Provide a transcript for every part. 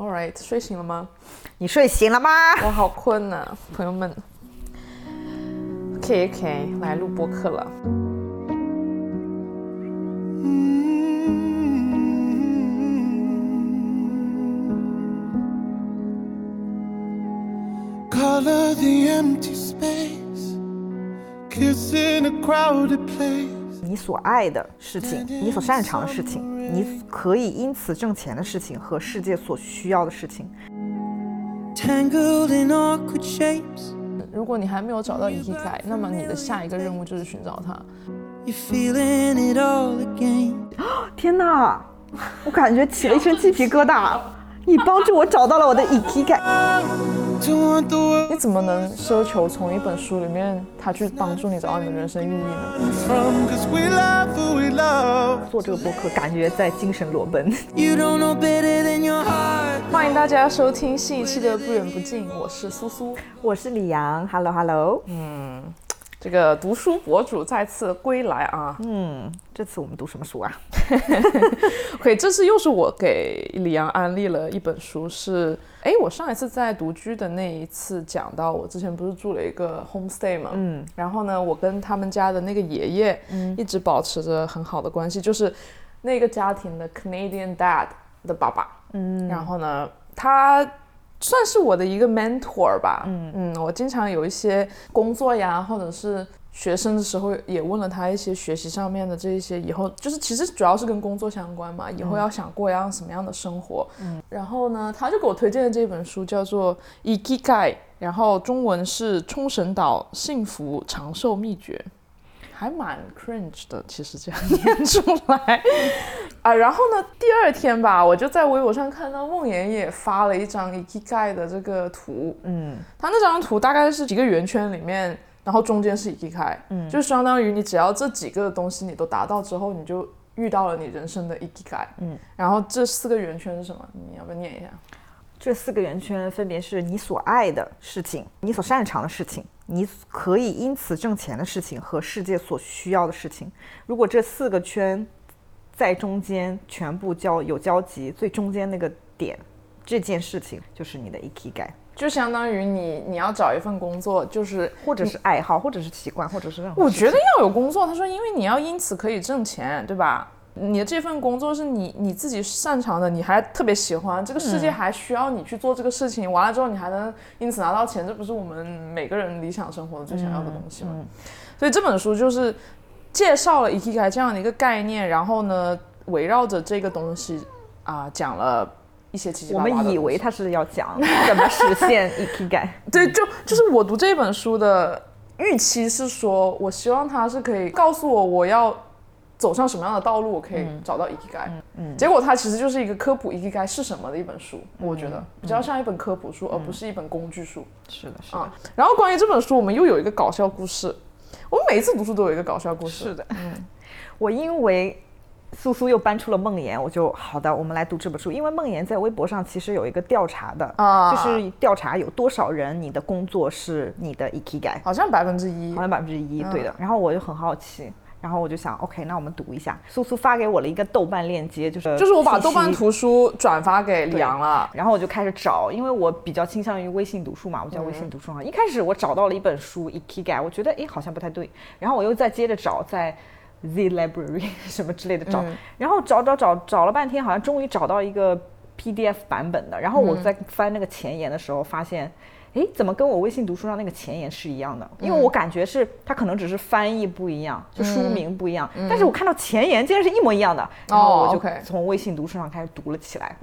All right， 睡醒了吗？你睡醒了吗？我好困啊，朋友们。OK， 来录播客了。Color the empty space, kiss in a crowded place.你所爱的事情，你所擅长的事情，你可以因此挣钱的事情和世界所需要的事情。如果你还没有找到ikigai，那么你的下一个任务就是寻找它。天哪，我感觉起了一身鸡皮疙瘩。你帮助我找到了我的ikigai。你怎么能奢求从一本书里面它去帮助你找到你的人生意义呢？做这个播客感觉在精神裸奔。欢迎大家收听新一期的不远不近，我是苏苏，我是李阳。Hello Hello。这个读书博主再次归来啊。这次我们读什么书啊？OK， 这次又是我给李阳安利了一本书，是我上一次在独居的那一次讲到，我之前不是住了一个 homestay 嘛，然后呢，我跟他们家的那个爷爷一直保持着很好的关系，就是那个家庭的 Canadian dad 的爸爸，然后呢，他算是我的一个 mentor 吧，我经常有一些工作呀，或者是学生的时候也问了他一些学习上面的这一些，以后就是其实主要是跟工作相关嘛，以后要想过什么样的生活，然后呢，他就给我推荐了这本书，叫做 ikigai， 然后中文是冲绳岛幸福长寿秘诀，还蛮 cringe 的，其实这样念出来啊。然后呢，第二天吧，我就在微博上看到梦妍也发了一张 ikigai 的这个图，他那张图大概是几个圆圈里面，然后中间是ikigai，就相当于你只要这几个东西你都达到之后，你就遇到了你人生的ikigai，然后这四个圆圈是什么？你要不要念一下？这四个圆圈分别是你所爱的事情，你所擅长的事情，你可以因此挣钱的事情和世界所需要的事情。如果这四个圈在中间全部有交集，最中间那个点，这件事情就是你的ikigai。就相当于你要找一份工作，就是或者是爱好，或者是习惯，或者是任何事情。我觉得要有工作，他说因为你要因此可以挣钱，对吧？你的这份工作是你自己擅长的，你还特别喜欢，这个世界还需要你去做这个事情，完了之后你还能因此拿到钱，这不是我们每个人理想生活最想要的东西吗？所以这本书就是介绍了ikigai这样的一个概念，然后呢，围绕着这个东西讲了一些奇奇怪怪的东西。我们以为他是要讲怎么实现ikigai。 对，就是我读这本书的预期是说，我希望他是可以告诉我要走上什么样的道路，我可以找到ikigai。结果它其实就是一个科普ikigai是什么的一本书，我觉得比较像一本科普书，而不是一本工具书。是的啊。然后关于这本书，我们又有一个搞笑故事。我们每一次读书都有一个搞笑故事。是的。我因为苏苏又搬出了梦妍，我就好的，我们来读这本书。因为梦妍在微博上其实有一个调查的，就是调查有多少人你的工作是你的ikigai，好像1%，好像1%，对的。然后我就很好奇，然后我就想 OK， 那我们读一下。苏苏发给我了一个豆瓣链接，就是我把豆瓣图书转发给李阳了，然后我就开始找，因为我比较倾向于微信读书嘛，我叫微信读书一开始我找到了一本书 ikigai， 我觉得好像不太对，然后我又再接着找，在 Z Library 什么之类的找，然后找了半天，好像终于找到一个 PDF 版本的。然后我在翻那个前言的时候发现，怎么跟我微信读书上那个前言是一样的？因为我感觉是它可能只是翻译不一样，就书名不一样，但是我看到前言竟然是一模一样的，然后我就从微信读书上开始读了起来。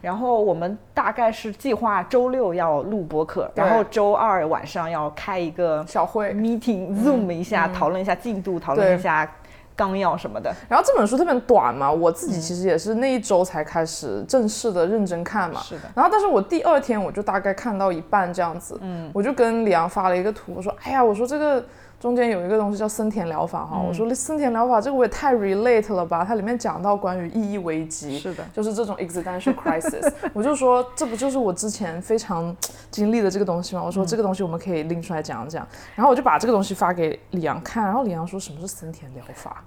然后我们大概是计划周6要录播客，然后周2晚上要开一个小会 meeting zoom 一下，讨论一下进度，讨论一下纲要什么的。然后这本书特别短嘛，我自己其实也是那一周才开始正式的认真看嘛。是的。然后但是我第二天我就大概看到一半这样子，我就跟李阳发了一个图，我说哎呀，我说这个中间有一个东西叫森田疗法哈，我说森田疗法这个我也太 relate 了吧，它里面讲到关于意义危机，是的，就是这种 existential crisis 我就说这不就是我之前非常经历的这个东西吗，我说这个东西我们可以拎出来讲讲，然后我就把这个东西发给李阳看，然后李阳说什么是森田疗法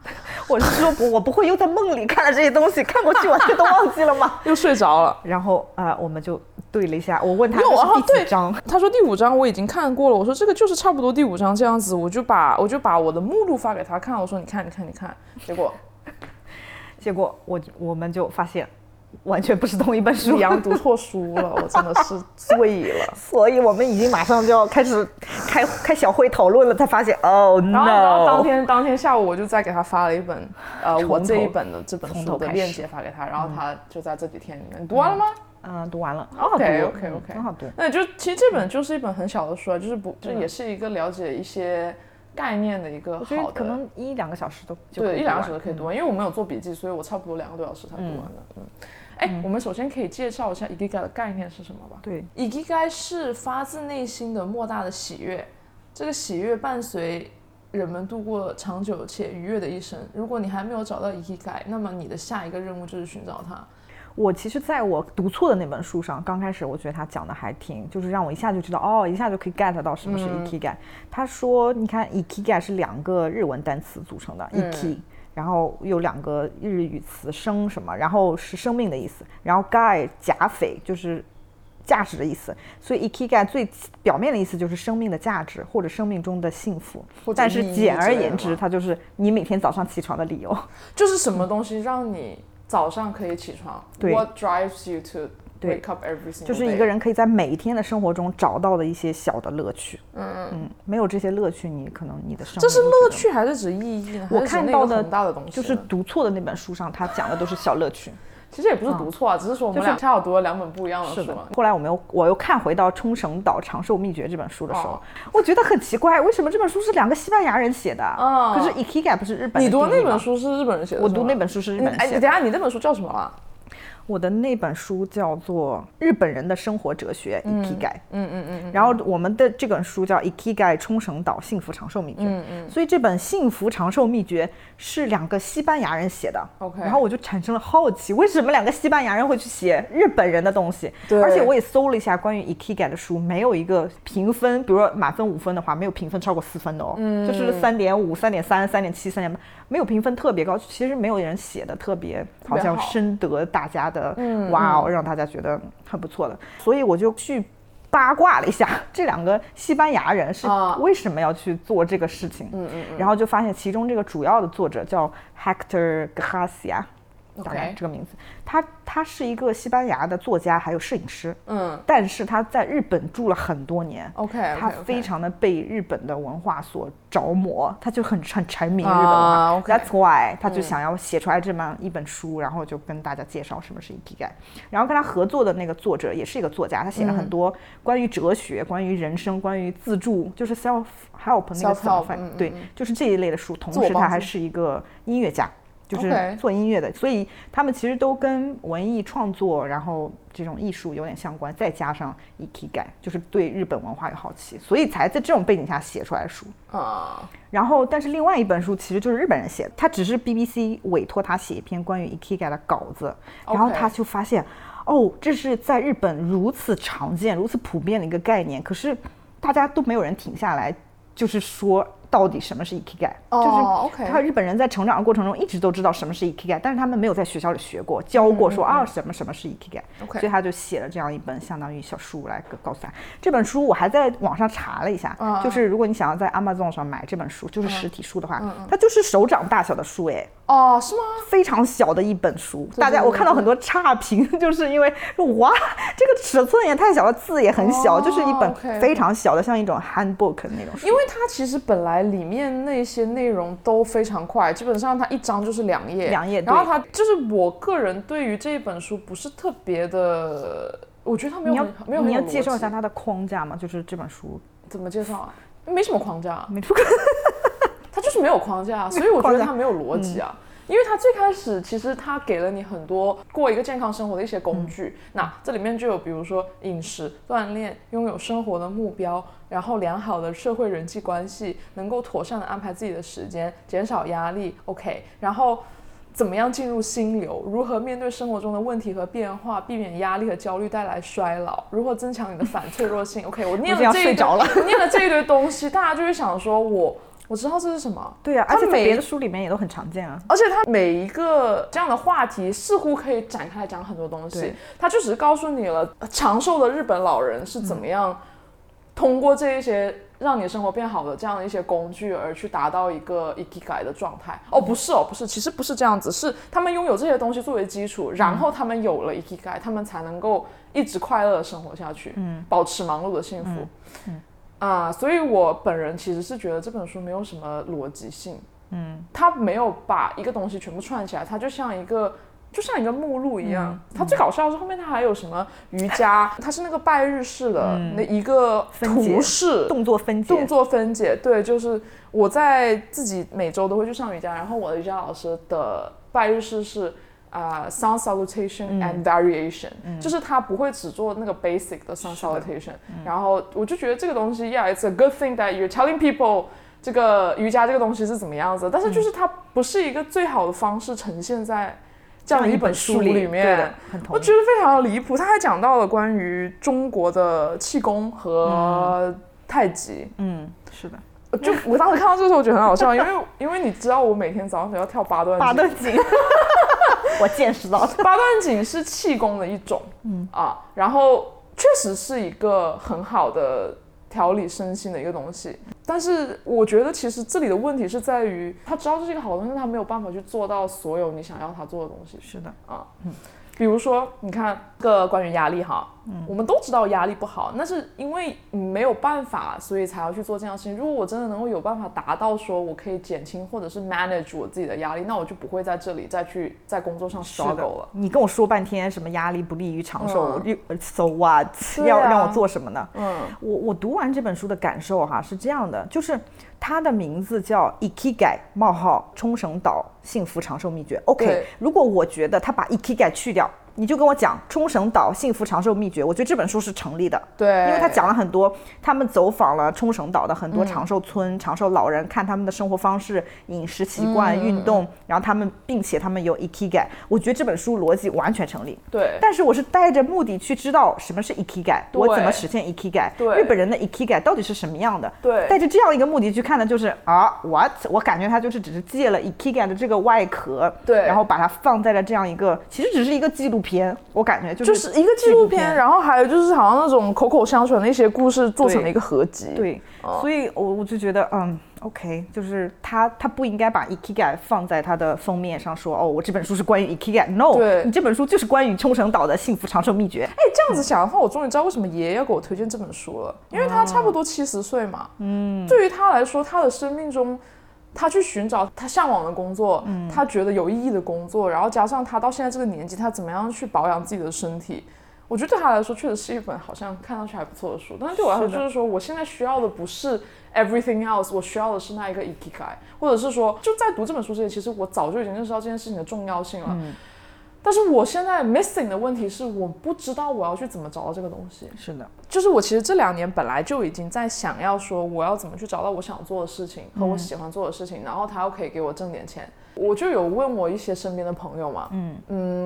我是说我不会又在梦里看了这些东西，看过去我这都忘记了吗又睡着了，然后我们就对了一下，我问他是第几章，他说第5章我已经看过了，我说这个就是差不多第5章这样子，我就把我的目录发给他看，我说你看，结果我们就发现完全不是同一本书，李阳读错书了我真的是醉了所以我们已经马上就要开始开小会讨论了，才发现哦、no、然后当天下午我就再给他发了一本我这一本的这本书的链接发给他，然后他就在这几天里面、读完了吗？读完了，很好读，很好读。那就其实这本就是一本很小的书啊，就是这也是一个了解一些概念的一个好的，我觉得可能1-2个小时都就对，1-2个小时可以读完，因为我没有做笔记，所以我差不多2个多小时才读完了。我们首先可以介绍一下 ikigai 的概念是什么吧？对 ，ikigai 是发自内心的莫大的喜悦，这个喜悦伴随人们度过长久且愉悦的一生。如果你还没有找到 ikigai， 那么你的下一个任务就是寻找它。我其实在我读错的那本书上，刚开始我觉得他讲的还挺，就是让我一下就知道，一下就可以 get 到什么是 ikigai。他说你看 ikigai 是2个日文单词组成的 iki， 然后有2个日语词生什么，然后是生命的意思，然后 gai 甲斐就是价值的意思，所以 ikigai 最表面的意思就是生命的价值或者生命中的幸福，但是简而言之它就是你每天早上起床的理由，就是什么东西让你早上可以起床， What drives you to wake up every single day？ 就是一个人可以在每一天的生活中找到的一些小的乐趣。没有这些乐趣，你可能你的生活这是乐趣还是指意义呢？我看到的就是读错的那本书上，他讲的都是小乐趣。其实也不是读错啊，只是说我们俩恰好读了2本不一样的书。后来我又看回到《冲绳岛长寿秘诀》这本书的时候，我觉得很奇怪，为什么这本书是2个西班牙人写的？可是 ikigai 不是日本人？你读那本书是日本人写的？我读那本书是日本人写的。等一下，你那本书叫什么啊？我的那本书叫做《日本人的生活哲学》ikigai， 然后我们的这本书叫 ikigai 冲绳岛幸福长寿秘诀，所以这本幸福长寿秘诀是2个西班牙人写的，然后我就产生了好奇，为什么2个西班牙人会去写日本人的东西？而且我也搜了一下关于 ikigai 的书，没有一个评分，比如说满分5分的话，没有评分超过4分的就是 3.5 3.3 3.7 3.8， 没有评分特别高，其实没有人写的特别好像深得大家的让大家觉得很不错的，所以我就去八卦了一下这2个西班牙人是为什么要去做这个事情，然后就发现其中这个主要的作者叫 Hector Garcia， 大概这个名字，他是一个西班牙的作家还有摄影师，但是他在日本住了很多年，他非常的被日本的文化所着魔，他就很沉迷日本文化，That's why 他就想要写出来这么一本书，然后就跟大家介绍什么是 ikigai。然后跟他合作的那个作者也是一个作家，他写了很多关于哲学、关于人生、关于自助，就是 self help 那个 self help， 对，就是这一类的书。同时他还是一个音乐家，就是做音乐的，所以他们其实都跟文艺创作，然后这种艺术有点相关，再加上 ikigai 就是对日本文化有好奇，所以才在这种背景下写出来的书然后但是另外一本书其实就是日本人写的，他只是 BBC 委托他写一篇关于 ikigai 的稿子，然后他就发现这是在日本如此常见如此普遍的一个概念，可是大家都没有人停下来就是说到底什么是 ikigai， 就是他日本人在成长的过程中一直都知道什么是 ikigai， 但是他们没有在学校里学过教过说什么是 ikigai， 所以他就写了这样一本相当于小书来告诉他。这本书我还在网上查了一下，就是如果你想要在 Amazon 上买这本书，就是实体书的话，它就是手掌大小的书是吗？非常小的一本书，大家我看到很多差评，就是因为哇这个尺寸也太小了，字也很小，就是一本非常小的像一种 handbook 那种书，因为它其实本来里面那些内容都非常快，基本上它一章就是2页，然后它就是我个人对于这一本书不是特别的，我觉得它没有你要介绍一下它的框架吗？就是这本书怎么介绍啊？没什么框架，它就是没有框架，所以我觉得它没有逻辑啊。因为他最开始其实他给了你很多过一个健康生活的一些工具，那这里面就有比如说饮食、锻炼、拥有生活的目标，然后良好的社会人际关系，能够妥善的安排自己的时间，减少压力 OK， 然后怎么样进入心流，如何面对生活中的问题和变化，避免压力和焦虑带来衰老，如何增强你的反脆弱性 OK， 我念了这一堆东西，大家就会想说我知道这是什么。对啊，而且在别的书里面也都很常见啊。而且它每一个这样的话题似乎可以展开来讲很多东西，它就只是告诉你了长寿的日本老人是怎么样通过这一些让你生活变好的这样的一些工具而去达到一个 ikigai 的状态。哦不是，其实不是这样子，是他们拥有这些东西作为基础，然后他们有了 ikigai， 他们才能够一直快乐的生活下去，保持忙碌的幸福。所以我本人其实是觉得这本书没有什么逻辑性，它没有把一个东西全部串起来，它就像一个目录一样。它最搞笑的是后面它还有什么瑜伽，它是那个拜日式的那一个图示动作分解。对，就是我在自己每周都会去上瑜伽，然后我的瑜伽老师的拜日式是sun salutation and variation，就是他不会只做那个 basic 的 sun salutation，然后我就觉得这个东西 yeah it's a good thing that you're telling people 这个瑜伽这个东西是怎么样子，但是就是它不是一个最好的方式呈现在这样一本书里面，我觉得非常的离谱。他还讲到了关于中国的气功和太极，是的，就我当时看到这个时候我觉得很好笑，因为你知道我每天早上都要跳八段锦我见识到的八段锦是气功的一种，然后确实是一个很好的调理身心的一个东西，但是我觉得其实这里的问题是在于他知道这是一个好东西，但他没有办法去做到所有你想要他做的东西。是的比如说你看个关于压力哈，我们都知道压力不好，那是因为没有办法所以才要去做这样的事情。如果我真的能够有办法达到说我可以减轻或者是 manage 我自己的压力，那我就不会在这里再去在工作上 struggle 了。你跟我说半天什么压力不利于长寿，so what， 要让我做什么呢？我读完这本书的感受哈是这样的，就是它的名字叫 ikigai ：冲绳岛幸福长寿秘诀。OK， 如果我觉得它把 ikigai 去掉，你就跟我讲冲绳岛幸福长寿秘诀，我觉得这本书是成立的。对，因为它讲了很多，他们走访了冲绳岛的很多长寿村、长寿老人，看他们的生活方式、饮食习惯、运动，然后他们并且他们有 ikigai， 我觉得这本书逻辑完全成立。对，但是我是带着目的去知道什么是 ikigai， 我怎么实现 ikigai， 日本人的 ikigai 到底是什么样的？对，带着这样一个目的去看。看的就是我感觉他就是只是借了 ikigai 的这个外壳，对，然后把它放在了这样一个，其实只是一个纪录片，我感觉就是一个纪录片，然后还有就是好像那种口口相传的一些故事做成了一个合集。对，所以我就觉得OK， 就是他不应该把 ikigai 放在他的封面上说我这本书是关于 ikigai。 No， 你这本书就是关于冲绳岛的幸福长寿秘诀。哎，这样子想的话，我终于知道为什么爷爷给我推荐这本书了，因为他差不多70岁嘛，对于他来说，他的生命中他去寻找他向往的工作，他觉得有意义的工作，然后加上他到现在这个年纪他怎么样去保养自己的身体，我觉得对他来说确实是一本好像看上去还不错的书。但是对我来说就是说，我现在需要的不是 everything else， 我需要的是那一个 ikigai， 或者是说就在读这本书之前，其实我早就已经认识到这件事情的重要性了，但是我现在 missing 的问题是我不知道我要去怎么找到这个东西。是的，就是我其实这2年本来就已经在想要说我要怎么去找到我想做的事情和我喜欢做的事情，然后他又可以给我挣点钱。我就有问我一些身边的朋友嘛，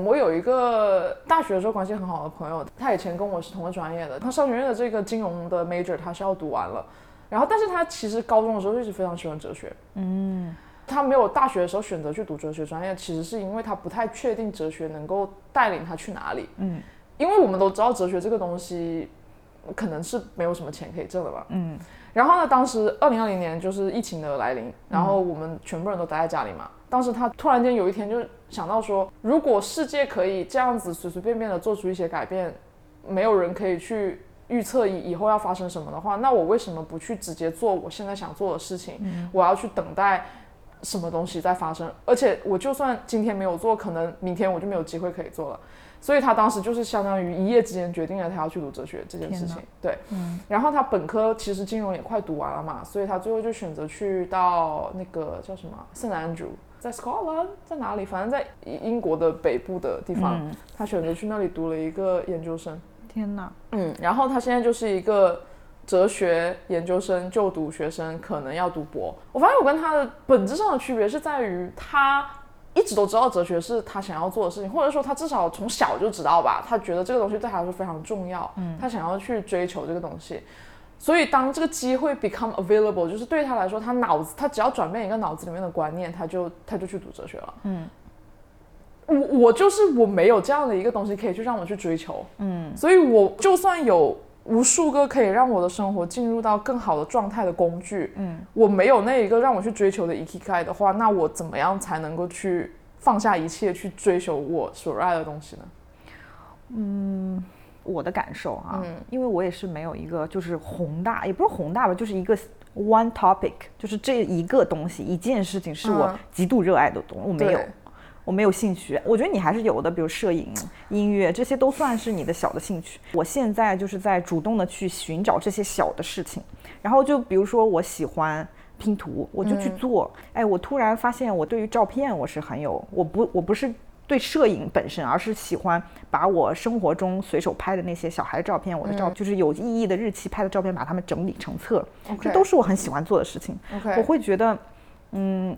我有一个大学的时候关系很好的朋友，他以前跟我是同个专业的，他商学院的这个金融的 major 他是要读完了，然后但是他其实高中的时候一直非常喜欢哲学，他没有大学的时候选择去读哲学专业，其实是因为他不太确定哲学能够带领他去哪里，因为我们都知道哲学这个东西可能是没有什么钱可以挣的吧，然后呢，当时2020年就是疫情的来临，然后我们全部人都待在家里嘛，当时他突然间有一天就想到说，如果世界可以这样子随随便便的做出一些改变，没有人可以去预测以后要发生什么的话，那我为什么不去直接做我现在想做的事情，我要去等待什么东西在发生，而且我就算今天没有做，可能明天我就没有机会可以做了。所以他当时就是相当于一夜之间决定了他要去读哲学这件事情。对，然后他本科其实金融也快读完了嘛，所以他最后就选择去到那个叫什么 St. Andrew 在 Scotland 在哪里，反正在英国的北部的地方，他选择去那里读了一个研究生。天哪。然后他现在就是一个哲学研究生就读学生，可能要读博。我发现我跟他的本质上的区别是在于，他一直都知道哲学是他想要做的事情，或者说他至少从小就知道吧，他觉得这个东西对他来说非常重要，他想要去追求这个东西。所以当这个机会 become available， 就是对他来说，他只要转变一个脑子里面的观念，他就去读哲学了。我就是我没有这样的一个东西可以去让我去追求，所以我就算有无数个可以让我的生活进入到更好的状态的工具，我没有那一个让我去追求的 ikigai 的话，那我怎么样才能够去放下一切去追求我所爱的东西呢？我的感受啊，因为我也是没有一个就是宏大，也不是宏大吧，就是一个 one topic， 就是这一个东西一件事情是我极度热爱的东西，我没有兴趣。我觉得你还是有的，比如摄影、音乐，这些都算是你的小的兴趣。我现在就是在主动的去寻找这些小的事情，然后就比如说我喜欢拼图，我就去做。我突然发现我对于照片我是很有，我不是。对摄影本身，而是喜欢把我生活中随手拍的那些小孩的照片，我的照就是有意义的日期拍的照片，把它们整理成册，这都是我很喜欢做的事情。我会觉得，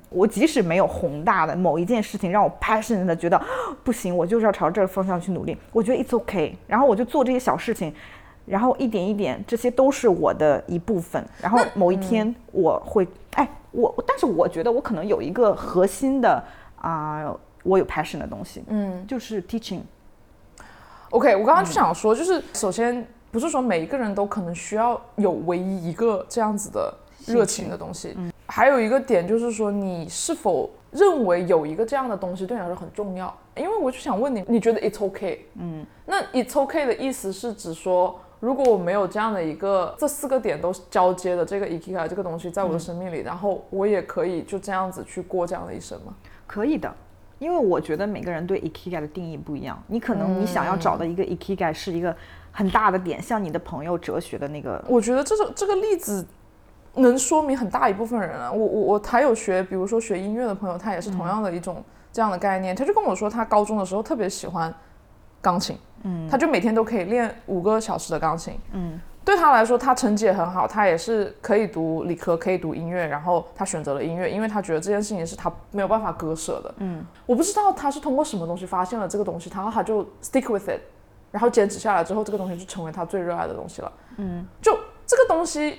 我即使没有宏大的某一件事情让我 passion 的觉得不行，我就是要朝这个方向去努力，我觉得 it's okay， 然后我就做这些小事情，然后一点一点，这些都是我的一部分。然后某一天我会，但是我觉得我可能有一个核心的我有 passion 的东西，就是 teaching。OK， 我刚刚就想说，就是首先不是说每一个人都可能需要有唯一一个这样子的热情的东西，还有一个点就是说，你是否认为有一个这样的东西对你来说很重要？因为我就想问你，你觉得 it's okay？ 那 it's okay 的意思是指说，如果我没有这样的一个这四个点都交接的这个 ikigai 这个东西在我的生命里，然后我也可以就这样子去过这样的一生吗？可以的。因为我觉得每个人对 ikigai 的定义不一样，你可能你想要找的一个 ikigai 是一个很大的点，像你的朋友哲学的那个。我觉得这个例子能说明很大一部分人啊。我还有比如说学音乐的朋友，他也是同样的一种这样的概念。他就跟我说，他高中的时候特别喜欢钢琴，他就每天都可以练5个小时的钢琴。对他来说，他成绩也很好，他也是可以读理科，可以读音乐，然后他选择了音乐，因为他觉得这件事情是他没有办法割舍的。我不知道他是通过什么东西发现了这个东西，然后他就 stick with it， 然后坚持下来之后，这个东西就成为他最热爱的东西了。就这个东西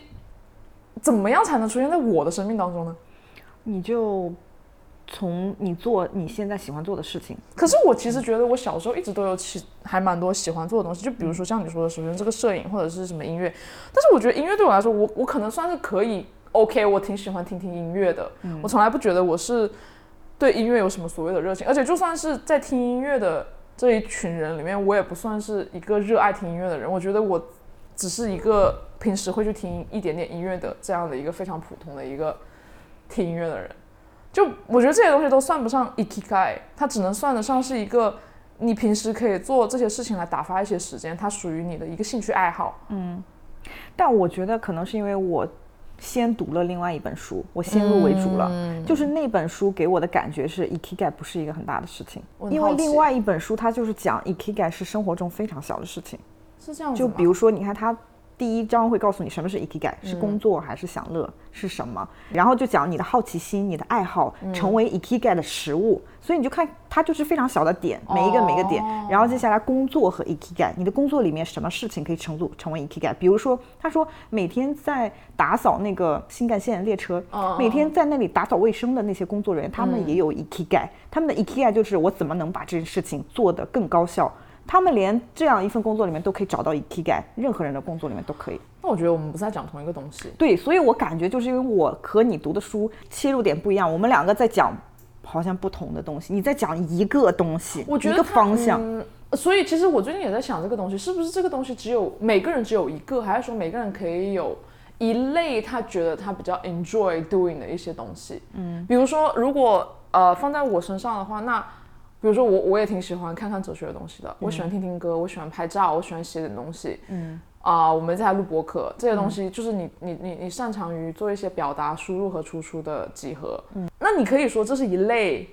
怎么样才能出现在我的生命当中呢？你就从你做你现在喜欢做的事情。可是我其实觉得我小时候一直都有还蛮多喜欢做的东西，就比如说像你说的，首先这个摄影或者是什么音乐。但是我觉得音乐对我来说，我可能算是可以 OK， 我挺喜欢听音乐的。我从来不觉得我是对音乐有什么所谓的热情，而且就算是在听音乐的这一群人里面，我也不算是一个热爱听音乐的人。我觉得我只是一个平时会去听一点点音乐的这样的一个非常普通的一个听音乐的人。就我觉得这些东西都算不上 ikigai， 它只能算得上是一个你平时可以做这些事情来打发一些时间，它属于你的一个兴趣爱好。但我觉得可能是因为我先读了另外一本书，我先入为主了。就是那本书给我的感觉是 ikigai 不是一个很大的事情，因为另外一本书它就是讲 ikigai 是生活中非常小的事情。是这样子吗？就比如说你看它第一章会告诉你什么是 ikigai， 是工作还是享乐，是什么，然后就讲你的好奇心、你的爱好成为 ikigai 的食物。所以你就看它就是非常小的点，每一个点。然后接下来工作和 ikigai， 你的工作里面什么事情可以成为 ikigai。 比如说他说每天在打扫那个新干线列车，每天在那里打扫卫生的那些工作人员，他们也有 ikigai， 他们的 ikigai 就是我怎么能把这件事情做得更高效。他们连这样一份工作里面都可以找到 ikigai， 任何人的工作里面都可以。那我觉得我们不是在讲同一个东西。对，所以我感觉就是因为我和你读的书切入点不一样，我们两个在讲好像不同的东西，你在讲一个东西，我觉得一个方向。所以其实我最近也在想这个东西，是不是这个东西每个人只有一个，还是说每个人可以有一类他觉得他比较 enjoy doing 的一些东西？比如说如果放在我身上的话，那比如说我也挺喜欢看看哲学的东西的，我喜欢听听歌，我喜欢拍照，我喜欢写点东西。我们在录播客这些东西，就是你擅长于做一些表达输入和输出的集合。那那你可以说这是一类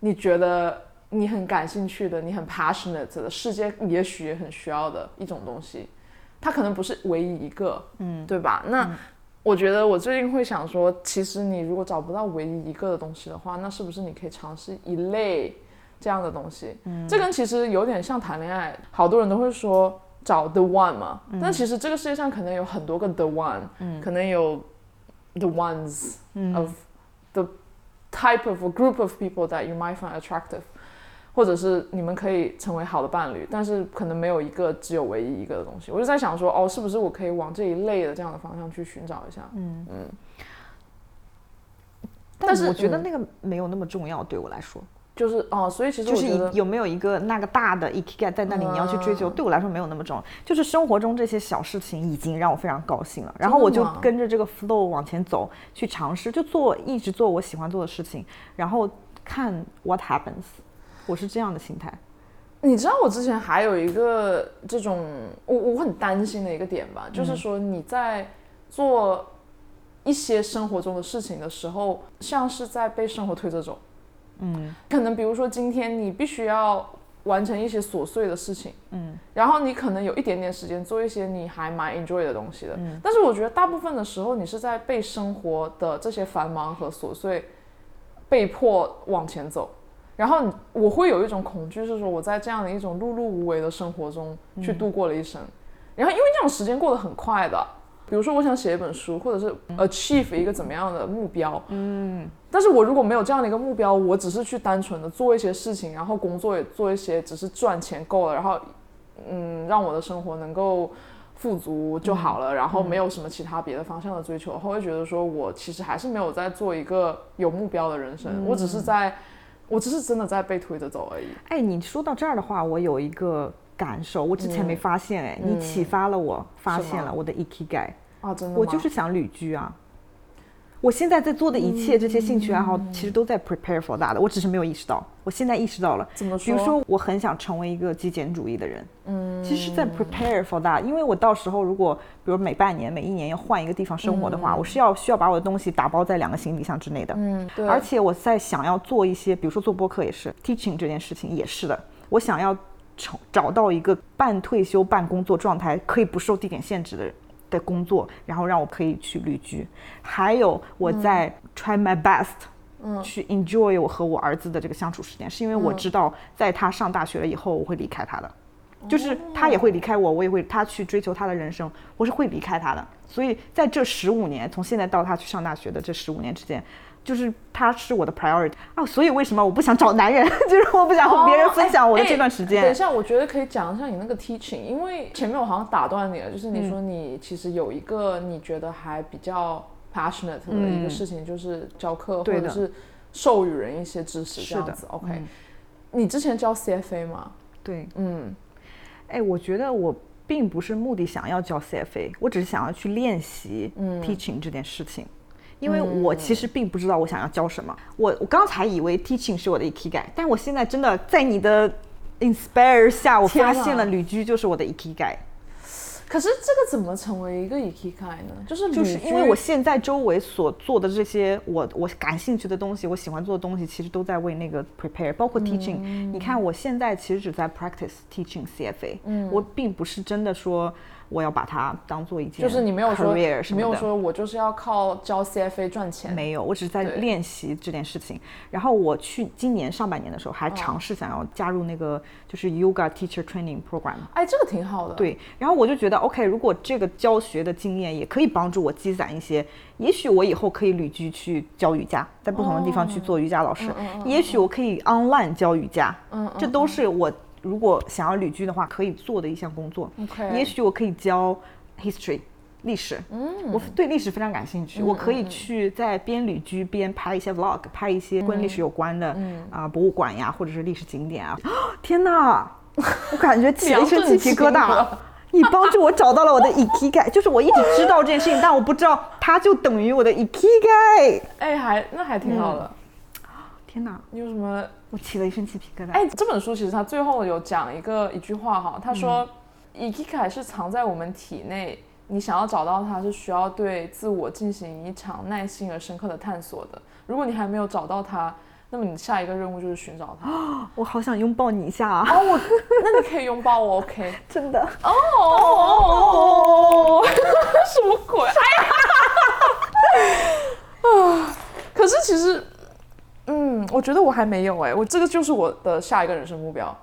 你觉得你很感兴趣的，你很 passionate 的，世界也许也很需要的一种东西，它可能不是唯一一个，嗯，对吧？那、我觉得我最近会想说，其实你如果找不到唯一一个的东西的话，那是不是你可以尝试一类这样的东西？嗯，这跟其实有点像谈恋爱，好多人都会说找 the one 嘛，但其实这个世界上可能有很多个 the one，可能有 the ones of the type of a group of people that you might find attractive。或者是你们可以成为好的伴侣，但是可能没有一个只有唯一一个的东西。我就在想说，哦，是不是我可以往这一类的这样的方向去寻找一下？但是我觉得那个没有那么重要，对我来说，就是哦，所以其实我觉得就是有没有一个那个大的 ikigai 在那里，你要去追求，对我来说没有那么重要。就是生活中这些小事情已经让我非常高兴了，然后我就跟着这个 flow 往前走，去尝试，就一直做我喜欢做的事情，然后看 what happens。我是这样的心态。你知道我之前还有一个这种 我很担心的一个点吧，就是说你在做一些生活中的事情的时候，像是在被生活推着走。可能比如说今天你必须要完成一些琐碎的事情，然后你可能有一点点时间做一些你还蛮 enjoy 的东西的，但是我觉得大部分的时候你是在被生活的这些繁忙和琐碎被迫往前走。然后我会有一种恐惧，是说我在这样的一种碌碌无为的生活中去度过了一生，然后因为这种时间过得很快的，比如说我想写一本书，或者是 achieve 一个怎么样的目标，但是我如果没有这样的一个目标，我只是去单纯的做一些事情，然后工作也做一些，只是赚钱够了，然后让我的生活能够富足就好了，然后没有什么其他别的方向的追求，后会觉得说我其实还是没有在做一个有目标的人生，我只是真的在被推着走而已。哎，你说到这儿的话，我有一个感受，我之前没发现，你启发了我，发现了我的 ikigai。啊，真的吗？我就是想旅居啊。我现在在做的一切这些兴趣爱好，其实都在 prepare for that 的，我只是没有意识到。我现在意识到了，怎么说？比如说，我很想成为一个极简主义的人，其实是在 prepare for that， 因为我到时候如果比如每半年、每一年要换一个地方生活的话，我是需要把我的东西打包在2个行李箱之内的，对。而且我在想要做一些，比如说做播客也是 ，teaching 这件事情也是的，我想要找到一个半退休、半工作状态，可以不受地点限制的人。的工作，然后让我可以去旅居，还有我在 try my best，去 enjoy 我和我儿子的这个相处时间，是因为我知道在他上大学了以后我会离开他的，就是他也会离开我，我也会他去追求他的人生，我是会离开他的，所以在这15年，从现在到他去上大学的这15年之间，就是他是我的 priority 啊，所以为什么我不想找男人？就是我不想和别人分享我的这段时间。等一下，我觉得可以讲一下你那个 teaching， 因为前面我好像打断你了，就是你说你其实有一个你觉得还比较 passionate 的一个事情，就是教课或者是授予人一些知识这样子。OK，你之前教 CFA 吗？对，我觉得我并不是目的想要教 CFA， 我只是想要去练习 teaching 这件事情。因为我其实并不知道我想要教什么，我刚才以为 teaching 是我的 ikigai， 但我现在真的在你的 inspire 下，我发现了旅居就是我的 ikigai。可是这个怎么成为一个 ikigai 呢？就是因为我现在周围所做的这些我感兴趣的东西，我喜欢做的东西，其实都在为那个 prepare， 包括 teaching。你看我现在其实只在 practice teaching CFA，我并不是真的说我要把它当做一件 career， 就是你没有说我就是要靠教 CFA 赚钱，没有，我只是在练习这件事情。然后我去今年上半年的时候还尝试想要加入那个就是 Yoga Teacher Training Program， 哎，这个挺好的。对，然后我就觉得 OK， 如果这个教学的经验也可以帮助我积攒一些，也许我以后可以旅居去教瑜伽，在不同的地方去做瑜伽老师，也许我可以 online 教瑜伽，这都是我如果想要旅居的话可以做的一项工作。也许我可以教 history 历史，我对历史非常感兴趣，我可以去在边旅居边拍一些 vlog， 拍一些跟历史有关的博物馆呀，或者是历史景点啊。天哪，我感觉起了一身鸡皮疙瘩。你帮助我找到了我的 ikigai， 就是我一直知道这件事情，但我不知道它就等于我的 ikigai。那还挺好的。天哪，你有什么？我起了一身鸡皮疙瘩。哎，这本书其实他最后有讲一句话哈，他说，ikigai 是藏在我们体内你想要找到它是需要对自我进行一场耐心而深刻的探索的。如果你还没有找到它，那么你下一个任务就是寻找它。哦，我好想拥抱你一下啊！哦，那你可以拥抱我 ，OK？ 真的？哦哦哦！什么鬼？哎呀！啊！可是其实，我觉得我还没有哎，我这个就是我的下一个人生目标。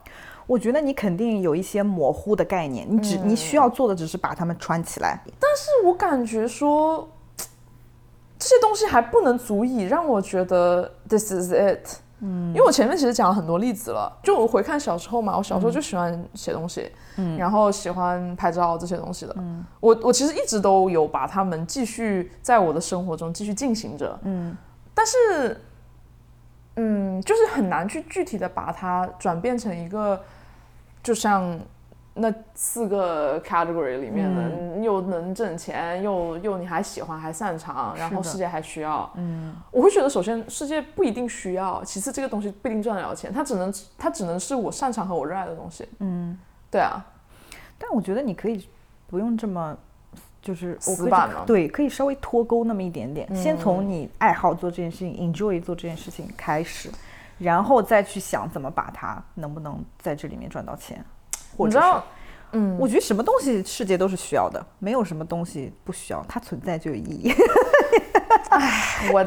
我觉得你肯定有一些模糊的概念，你需要做的只是把它们穿起来。但是我感觉说，这些东西还不能足以让我觉得 this is it。因为我前面其实讲了很多例子了，就我回看小时候嘛，我小时候就喜欢写东西，然后喜欢拍照这些东西的。我其实一直都有把它们继续在我的生活中继续进行着。但是，就是很难去具体的把它转变成一个，就像那四个 category 里面的，又能挣钱，又你还喜欢还擅长，然后世界还需要。我会觉得首先世界不一定需要，其次这个东西不一定赚得了钱，它只能是我擅长和我热爱的东西。对啊，但我觉得你可以不用这么就是死板嘛，对，可以稍微脱钩那么一点点，先从你爱好做这件事情 enjoy 做这件事情开始，然后再去想怎么把它能不能在这里面赚到钱，或者是我觉得什么东西世界都是需要的，没有什么东西不需要，它存在就有意义。哎，我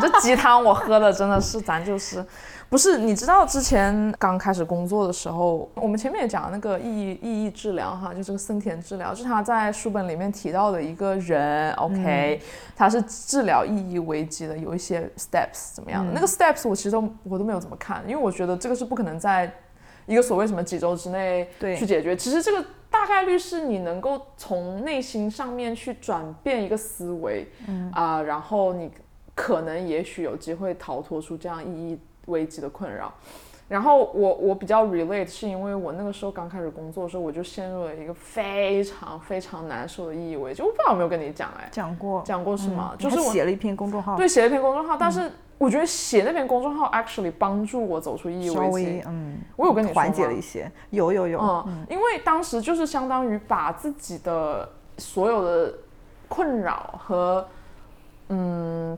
这鸡汤我喝的真的是，咱就是不是你知道之前刚开始工作的时候，我们前面也讲那个意义治疗哈，就这个森田治疗，就是他在书本里面提到的一个人 OK，他是治疗意义危机的有一些 steps 怎么样的，那个 steps 我其实我都没有怎么看，因为我觉得这个是不可能在一个所谓什么几周之内去解决，其实这个大概率是你能够从内心上面去转变一个思维，然后你可能也许有机会逃脱出这样意义危机的困扰。然后我比较 relate 是因为我那个时候刚开始工作的时候，我就陷入了一个非常非常难受的意义危机。我不知道有没有跟你讲哎，讲过是吗？就是我写了一篇公众号，对，写了一篇公众号，但是我觉得写那篇公众号 actually 帮助我走出意义危机，稍微我有跟你说吗？缓解了一些，有因为当时就是相当于把自己的所有的困扰和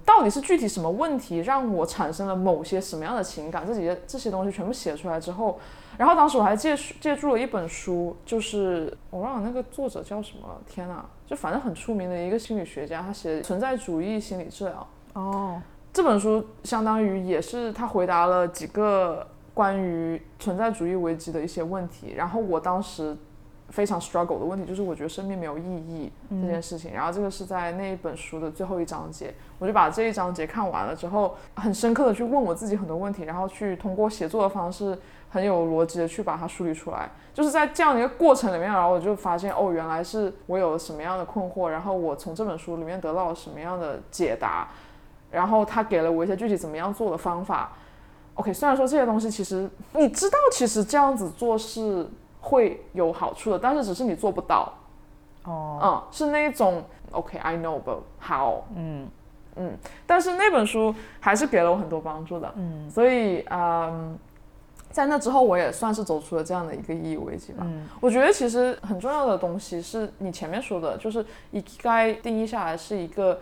到底是具体什么问题让我产生了某些什么样的情感，自己的这些东西全部写出来之后，然后当时我还借助了一本书，就是我忘了那个作者叫什么，天啊，就反正很出名的一个心理学家，他写存在主义心理治疗。这本书相当于也是他回答了几个关于存在主义危机的一些问题，然后我当时非常 struggle 的问题就是我觉得生命没有意义这件事情，然后这个是在那一本书的最后一章节，我就把这一章节看完了之后，很深刻的去问我自己很多问题，然后去通过写作的方式很有逻辑的去把它梳理出来，就是在这样的一个过程里面，然后我就发现哦，原来是我有什么样的困惑，然后我从这本书里面得到了什么样的解答，然后他给了我一些具体怎么样做的方法。 OK， 虽然说这些东西其实你知道其实这样子做是会有好处的，但是只是你做不到。是那种 OK I know but how。但是那本书还是给了我很多帮助的。所以在那之后我也算是走出了这样的一个意义危机吧。我觉得其实很重要的东西是你前面说的，就是 ikigai 定义下来是一个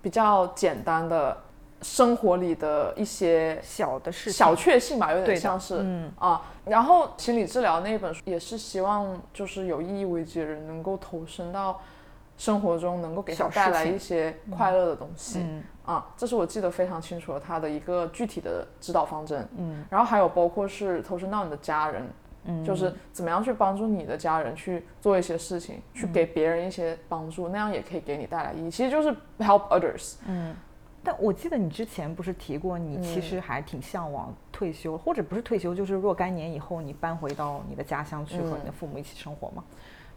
比较简单的生活里的一些小的事情，小确幸吧，有点像是然后心理治疗那本书也是希望就是有意义危机的人能够投身到生活中，能够给他带来一些快乐的东西这是我记得非常清楚的他的一个具体的指导方针。然后还有包括是投身到你的家人，就是怎么样去帮助你的家人去做一些事情，去给别人一些帮助，那样也可以给你带来意义，其实就是 help others。但我记得你之前不是提过你其实还挺向往退休，或者不是退休，就是若干年以后你搬回到你的家乡去和你的父母一起生活吗？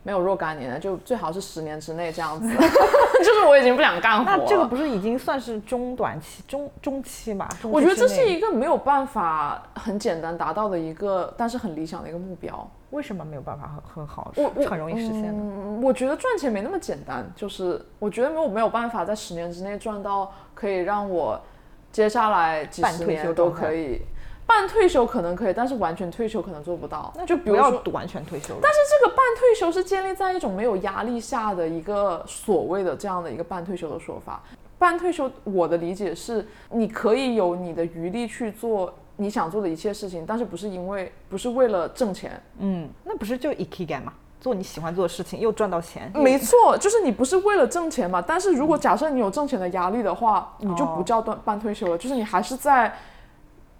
没有若干年了，就最好是10年之内这样子。就是我已经不想干活了。那这个不是已经算是中短期、中期吧？我觉得这是一个没有办法很简单达到的一个，但是很理想的一个目标。为什么没有办法很好，很容易实现呢？我觉得赚钱没那么简单，就是我觉得我没有办法在10年之内赚到可以让我接下来几十年都可以。半退休可能可以，但是完全退休可能做不到。那就不要完全退休了。但是这个半退休是建立在一种没有压力下的一个所谓的这样的一个半退休的说法。半退休我的理解是你可以有你的余力去做你想做的一切事情，但是不是为了挣钱。嗯，那不是就 ikigai 吗？做你喜欢做的事情又赚到钱。没错，就是你不是为了挣钱嘛，但是如果假设你有挣钱的压力的话，你就不叫半退休了，就是你还是在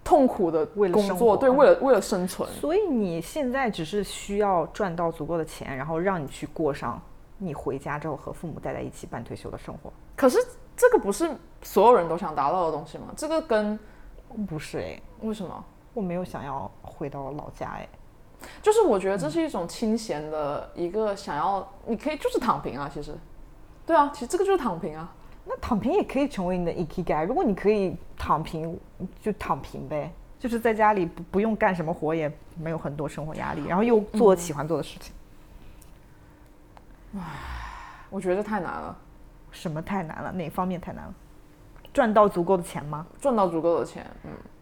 痛苦的工作，对，为了生存。所以你现在只是需要赚到足够的钱，然后让你去过上你回家之后和父母待在一起半退休的生活。可是这个不是所有人都想达到的东西吗？这个跟不是哎，为什么？我没有想要回到老家哎，就是我觉得这是一种清闲的一个想要，你可以就是躺平啊，其实，对啊，其实这个就是躺平啊。那躺平也可以成为你的 ikigai， 如果你可以躺平就躺平呗，就是在家里 不用干什么活，也没有很多生活压力，然后又做喜欢做的事情。我觉得太难了。什么太难了？哪方面太难了？赚到足够的钱吗？赚到足够的钱，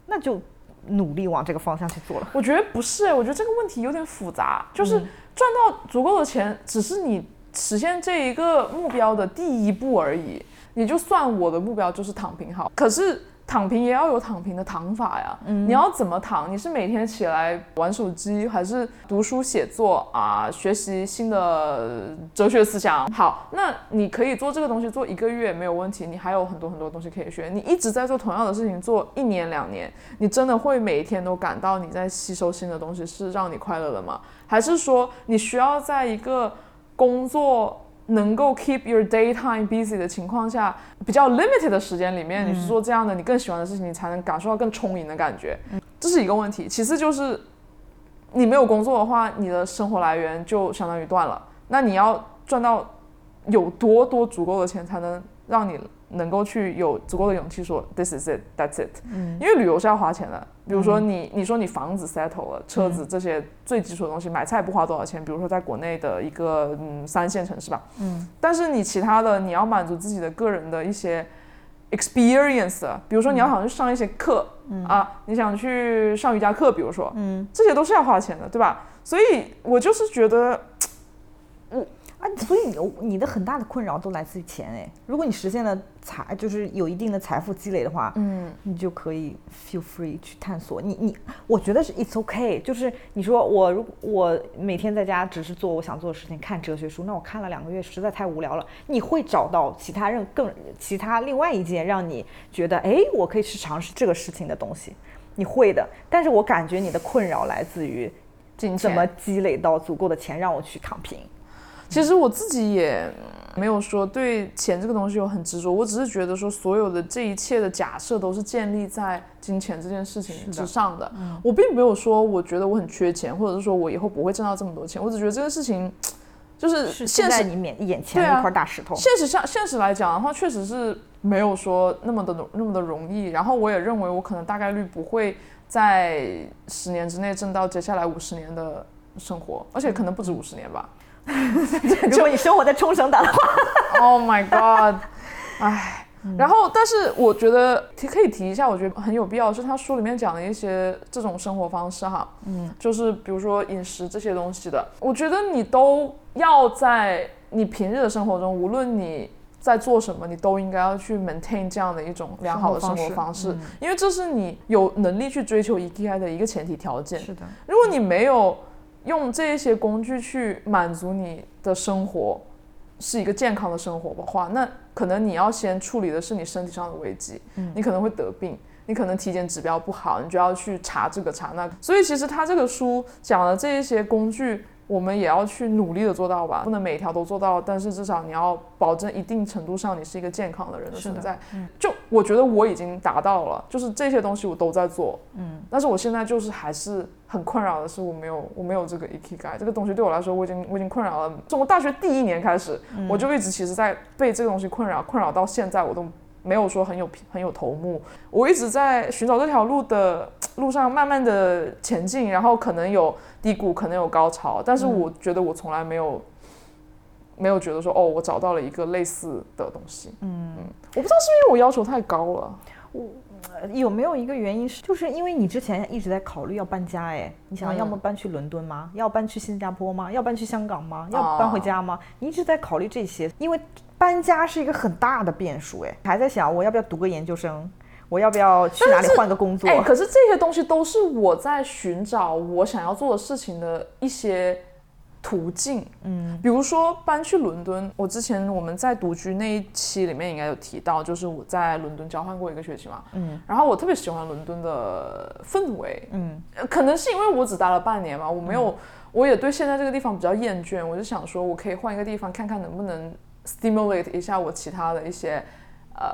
那就努力往这个方向去做了。我觉得不是，我觉得这个问题有点复杂，就是赚到足够的钱只是你实现这一个目标的第一步而已。你就算我的目标就是躺平好，可是躺平也要有躺平的躺法呀。你要怎么躺？你是每天起来玩手机，还是读书写作啊，学习新的哲学思想？好，那你可以做这个东西做一个月没有问题，你还有很多很多东西可以学。你一直在做同样的事情做一年两年，你真的会每一天都感到你在吸收新的东西是让你快乐的吗？还是说你需要在一个工作能够 keep your daytime busy 的情况下，比较 limited 的时间里面，你去做这样的你更喜欢的事情，你才能感受到更充盈的感觉。这是一个问题。其次就是你没有工作的话，你的生活来源就相当于断了。那你要赚到有多足够的钱，才能让你能够去有足够的勇气说 this is it that's it。 因为旅游是要花钱的，比如说你说你房子 settle 了，车子这些最基础的东西，买菜不花多少钱，比如说在国内的一个3线城市吧，但是你其他的你要满足自己的个人的一些 experience， 比如说你要想去上一些课，你想去上瑜伽课，比如说，这些都是要花钱的，对吧？所以我就是觉得所以你的很大的困扰都来自于钱哎。如果你实现了就是有一定的财富积累的话，你就可以 feel free 去探索。我觉得是 it's okay。就是你说我每天在家只是做我想做的事情，看哲学书，那我看了2个月实在太无聊了，你会找到其他另外一件让你觉得哎，我可以去尝试这个事情的东西，你会的。但是我感觉你的困扰来自于怎么积累到足够的钱让我去躺平。其实我自己也没有说对钱这个东西有很执着，我只是觉得说所有的这一切的假设都是建立在金钱这件事情之上的。我并没有说我觉得我很缺钱，或者是说我以后不会挣到这么多钱，我只觉得这个事情就是现在你眼前的一块大石头。现实来讲的话，确实是没有说那么的容易。然后我也认为我可能大概率不会在10年之内挣到接下来50年的生活，而且可能不止50年吧。如果你生活在冲绳岛的话，Oh my god， 哎，然后但是我觉得可以提一下，我觉得很有必要是他书里面讲的一些这种生活方式哈，就是比如说饮食这些东西的，我觉得你都要在你平日的生活中，无论你在做什么，你都应该要去 maintain 这样的一种良好的生活方式，因为这是你有能力去追求 ikigai 的一个前提条件。是的，如果你没有用这些工具去满足你的生活是一个健康的生活的话，那可能你要先处理的是你身体上的危机，你可能会得病，你可能体检指标不好，你就要去查这个查那个。所以其实他这个书讲的这些工具我们也要去努力的做到吧，不能每条都做到，但是至少你要保证一定程度上你是一个健康的人的存在。就我觉得我已经达到了，就是这些东西我都在做，但是我现在就是还是很困扰的是我没有这个 ikigai 这个东西。对我来说我已经困扰了，从我大学第1年开始，我就一直其实在被这个东西困扰到现在，我都没有说很有头目。我一直在寻找这条路上慢慢的前进，然后可能有低谷，可能有高潮，但是我觉得我从来没有觉得说我找到了一个类似的东西。我不知道是不是因为我要求太高了。有没有一个原因是，就是因为你之前一直在考虑要搬家，哎，你想要么搬去伦敦吗？要搬去新加坡吗？要搬去香港吗？要搬回家吗？你一直在考虑这些，因为搬家是一个很大的变数，哎，还在想我要不要读个研究生，我要不要去哪里换个工作？哎，可是这些东西都是我在寻找我想要做的事情的一些途径，嗯，比如说搬去伦敦，我之前我们在独居那一期里面应该有提到，就是我在伦敦交换过一个学期嘛，嗯，然后我特别喜欢伦敦的氛围，嗯，可能是因为我只待了半年嘛，我没有，我也对现在这个地方比较厌倦，我就想说我可以换一个地方看看能不能 stimulate 一下我其他的一些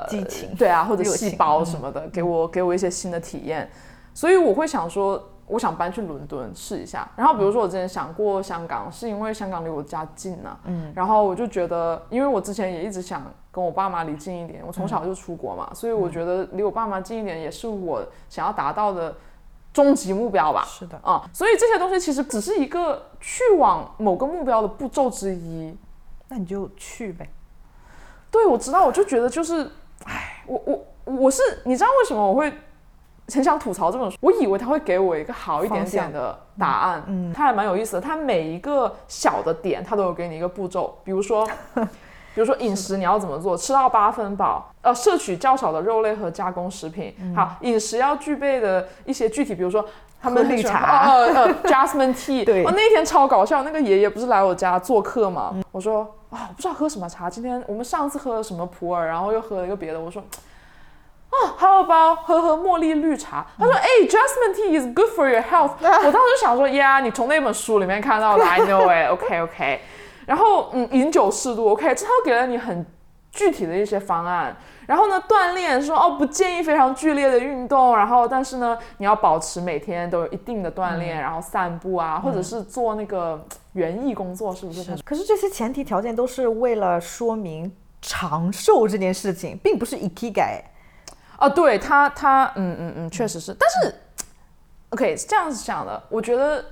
激情，对啊，或者细胞什么的，给我一些新的体验，所以我会想说我想搬去伦敦试一下。然后比如说我之前想过香港，是因为香港离我家近啊，嗯，然后我就觉得，因为我之前也一直想跟我爸妈离近一点，我从小就出国嘛，所以我觉得离我爸妈近一点也是我想要达到的终极目标吧。是的啊，所以这些东西其实只是一个去往某个目标的步骤之一。那你就去呗。对，我知道，我就觉得就是，哎，我是，你知道为什么我会很想吐槽这本书，我以为他会给我一个好一点点的答案，嗯，他还蛮有意思的，他每一个小的点他都有给你一个步骤，比如说饮食你要怎么做，吃到8分饱，摄取较少的肉类和加工食品，嗯，好，饮食要具备的一些具体，比如说他们绿茶，jasmine tea 对，那天超搞笑，那个爷爷不是来我家做客嘛，嗯，我说啊，我不知道喝什么茶，今天我们上次喝了什么普洱，然后又喝了一个别的，我说还有包喝茉莉绿茶，他说，哎，jasmine tea is good for your health，我当时想说呀，你从那本书里面看到的I know it OK 然后饮酒适度 OK， 这他给了你很具体的一些方案。然后呢，锻炼说不建议非常剧烈的运动，然后但是呢你要保持每天都有一定的锻炼，然后散步啊，或者是做那个园艺工作，是不是？可是这些前提条件都是为了说明长寿这件事情，并不是 ikigai啊，对他确实是，但是 OK 是这样子想的，我觉得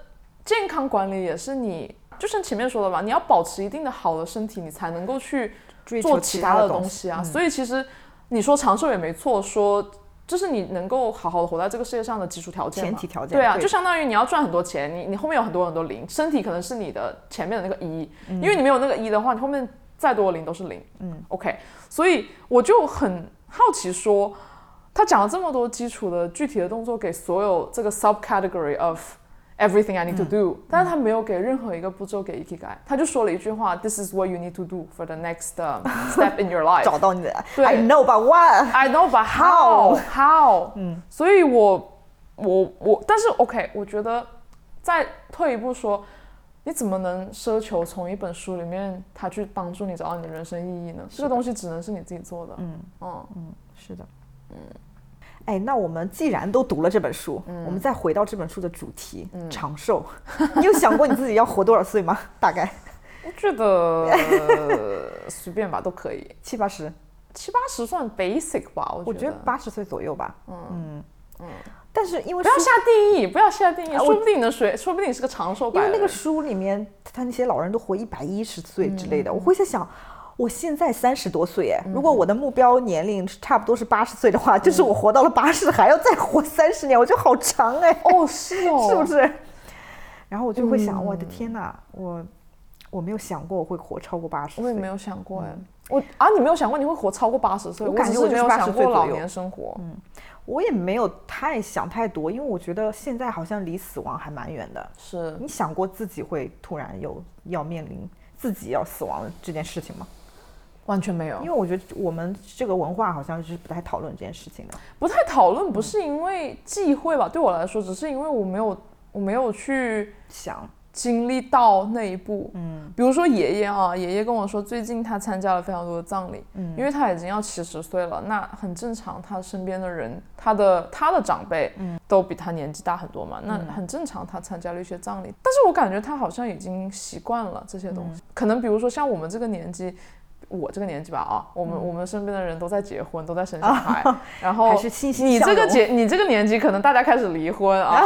健康管理也是你就像前面说的吧，你要保持一定的好的身体，你才能够去做其他的东西啊，所以其实你说长寿也没错，说这是你能够好好的活在这个世界上的基础条件，前提条件，对啊，就相当于你要赚很多钱，你后面有很多很多零，身体可能是你的前面的那个一，因为你没有那个一的话，你后面再多的零都是零，OK， 所以我就很好奇说他讲了这么多基础的具体的动作给所有这个 subcategory of everything I need to do，但是他没有给任何一个步骤给 ikigai， 他就说了一句话 This is what you need to do for the next step in your life 找到你的 I know but what I know but how 所以我但是 OK， 我觉得再退一步说，你怎么能奢求从一本书里面他去帮助你找到你的人生意义呢？这个东西只能是你自己做的。是的。哎，那我们既然都读了这本书，我们再回到这本书的主题，长寿。你有想过你自己要活多少岁吗？大概我觉得随便吧，都可以，七八十算 basic 吧，我觉得80岁左右吧。但是因为不要下定义，说不定你能说不定你是个长寿版。因为那个书里面他那些老人都活110岁之类的，我会在想我现在30多岁，哎，如果我的目标年龄差不多是80岁的话，就是我活到了80还要再活30年，我觉得好长哎。是不是？然后我就会想，我的天哪，我没有想过我会活超过80岁。我也没有想过哎。你没有想过你会活超过80岁？我感觉我没有想过老年生活。我也没有太想太多，因为我觉得现在好像离死亡还蛮远的。是你想过自己会突然要面临自己要死亡的这件事情吗？完全没有，因为我觉得我们这个文化好像是不太讨论这件事情的。不太讨论不是因为忌讳吧，对我来说只是因为我没有去想经历到那一步。比如说爷爷跟我说最近他参加了非常多的葬礼，因为他已经要70岁了，那很正常，他身边的人他的长辈都比他年纪大很多嘛，那很正常他参加了一些葬礼，但是我感觉他好像已经习惯了这些东西，可能比如说像我们这个年纪我这个年纪吧啊，我们身边的人都在结婚，都在生小孩，然后你这个年纪可能大家开始离婚啊，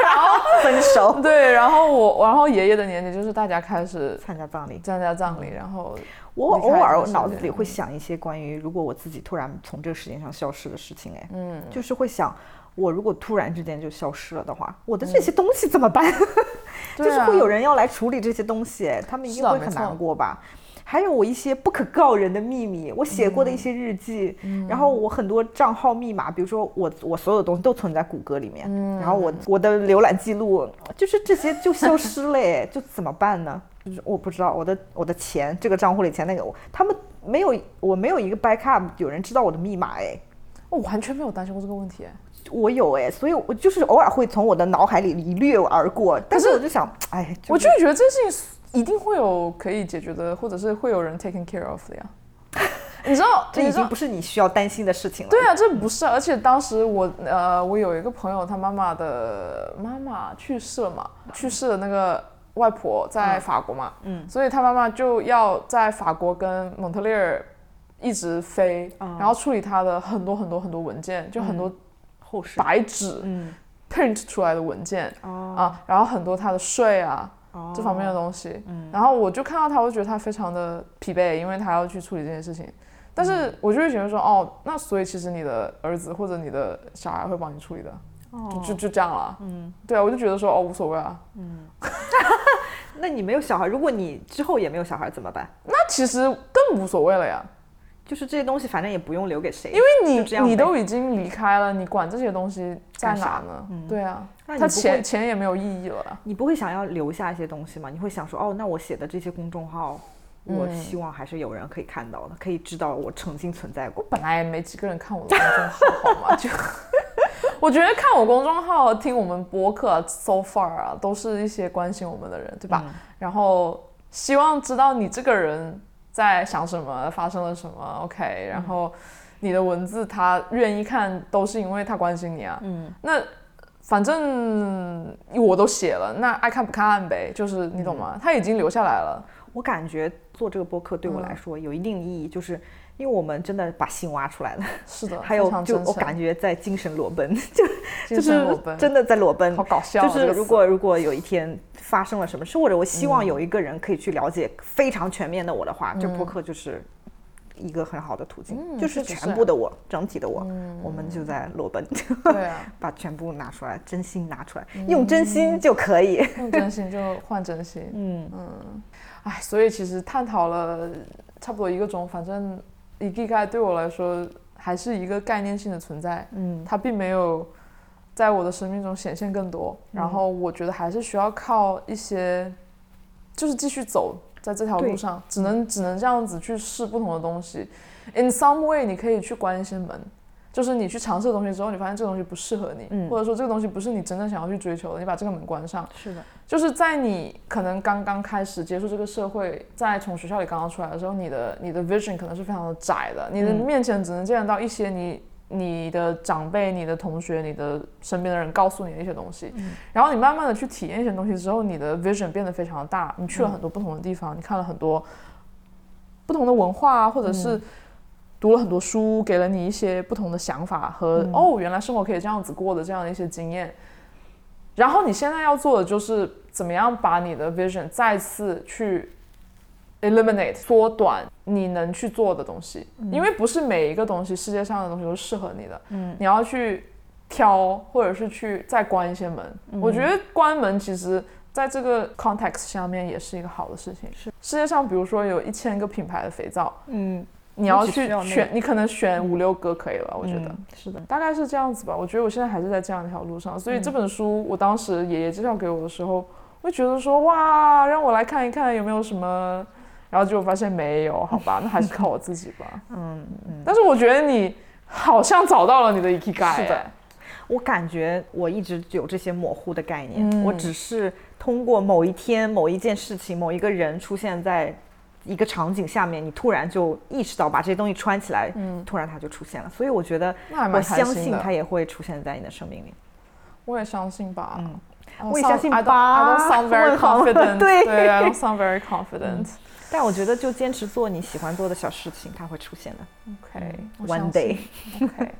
然后分手，对，然后爷爷的年纪就是大家开始参加葬礼，然后我偶尔脑子里会想一些关于如果我自己突然从这个时间上消失的事情，就是会想我如果突然之间就消失了的话，我的这些东西怎么办？就是会有人要来处理这些东西，他们一定会很难过吧。还有我一些不可告人的秘密，我写过的一些日记，然后我很多账号密码，比如说我所有的东西都存在谷歌里面，然后我的浏览记录，就是这些就消失了，就怎么办呢？就是我不知道我的钱，这个账户里钱那个，他们没有，我没有一个 backup， 有人知道我的密码哎，我完全没有担心过这个问题哎。我有哎，所以我就是偶尔会从我的脑海里一掠而过，但是我就想，哎，我就觉得这事情一定会有可以解决的，或者是会有人 taken care of 的呀。你知道，这已经不是你需要担心的事情了。对啊，这不是，而且当时我有一个朋友，他妈妈去世了嘛，去世的那个外婆在法国嘛，所以他妈妈就要在法国跟蒙特利尔一直飞，然后处理他的很多文件，就很多。白纸print 出来的文件啊，然后很多他的税啊这方面的东西，然后我就看到他，我觉得他非常的疲惫，因为他要去处理这件事情。但是我就会觉得说，哦，那所以其实你的儿子或者你的小孩会帮你处理的，就这样了。对啊，我就觉得说，哦，无所谓啊。那你没有小孩，如果你之后也没有小孩怎么办？那其实更无所谓了呀。就是这些东西反正也不用留给谁，因为你都已经离开了，你管这些东西在哪呢？对啊，他钱也没有意义了。你不会想要留下一些东西吗？你会想说，哦，那我写的这些公众号，我希望还是有人可以看到的，可以知道我曾经存在过。我本来也没几个人看我的公众号嘛，就我觉得看我公众号、听我们播客、so far 啊，都是一些关心我们的人，对吧？然后希望知道你这个人。在想什么，发生了什么 OK， 然后你的文字他愿意看都是因为他关心你啊。那反正我都写了，那爱看不看呗，就是你懂吗？他已经留下来了。我感觉做这个播客对我来说有一定意义，就是因为我们真的把心挖出来了。是的，还有就我感觉在精神裸奔，就是真的在裸奔，好搞笑。就是如果有一天发生了什么事，或者我希望有一个人可以去了解非常全面的我的话，这播客就是一个很好的途径，就是全部的我，整体的我，我们就在裸奔，对啊，把全部拿出来，真心拿出来，用真心就可以，用真心就换真心，哎，所以其实探讨了差不多一个钟，反正ikigai 对我来说还是一个概念性的存在，它并没有在我的生命中显现更多，然后我觉得还是需要靠一些，就是继续走在这条路上，只能这样子去试不同的东西。In some way， 你可以去关一些门，就是你去尝试的东西之后，你发现这个东西不适合你，或者说这个东西不是你真正想要去追求的，你把这个门关上。是的，就是在你可能刚刚开始接触这个社会，在从学校里刚刚出来的时候，你的 vision 可能是非常的窄的，你的面前只能见到一些你的长辈、你的同学、你的身边的人告诉你的一些东西，然后你慢慢的去体验一些东西之后，你的 vision 变得非常大，你去了很多不同的地方，你看了很多不同的文化啊，或者是读了很多书，给了你一些不同的想法和哦，原来生活可以这样子过的这样的一些经验。然后你现在要做的就是怎么样把你的 vision 再次去 eliminate 缩短你能去做的东西，因为不是每一个东西，世界上的东西都是适合你的，你要去挑，或者是去再关一些门。我觉得关门其实在这个 context 下面也是一个好的事情。是世界上比如说有1000个品牌的肥皂，你要去选，你可能选5-6个可以了，我觉得是的，大概是这样子吧。我觉得我现在还是在这样一条路上，所以这本书我当时爷爷介绍给我的时候，我觉得说哇，让我来看一看有没有什么，然后结果发现没有，好吧，那还是靠我自己吧。但是我觉得你好像找到了你的 ikigai。是的，我感觉我一直有这些模糊的概念，我只是通过某一天、某一件事情、某一个人出现在。一个场景下面，你突然就意识到把这些东西穿起来，突然它就出现了。所以我觉得，我相信它也会出现在你的生命里。我也相信吧，我也相信吧。I don't sound very confident. 对，I don't sound very confident. 但我觉得就坚持做你喜欢做的小事情，它会出现的。OK， one day。OK，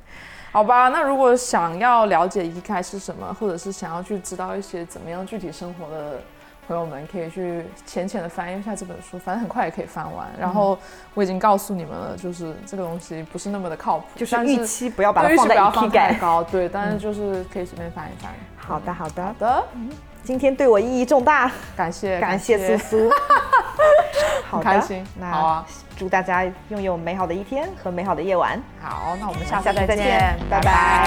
好吧。那如果想要了解ikigai是什么，或者是想要去知道一些怎么样具体生活的朋友们，可以去浅浅的翻译一下这本书，反正很快也可以翻完。然后我已经告诉你们了，就是这个东西不是那么的靠谱，就是预期不要把它放在ikigai高，对，但是就是可以随便翻一翻。好的，好的，好的。今天对我意义重大，感谢苏苏。好的，开心，那好啊！祝大家拥有美好的一天和美好的夜晚。好，那我们下次再见，拜拜。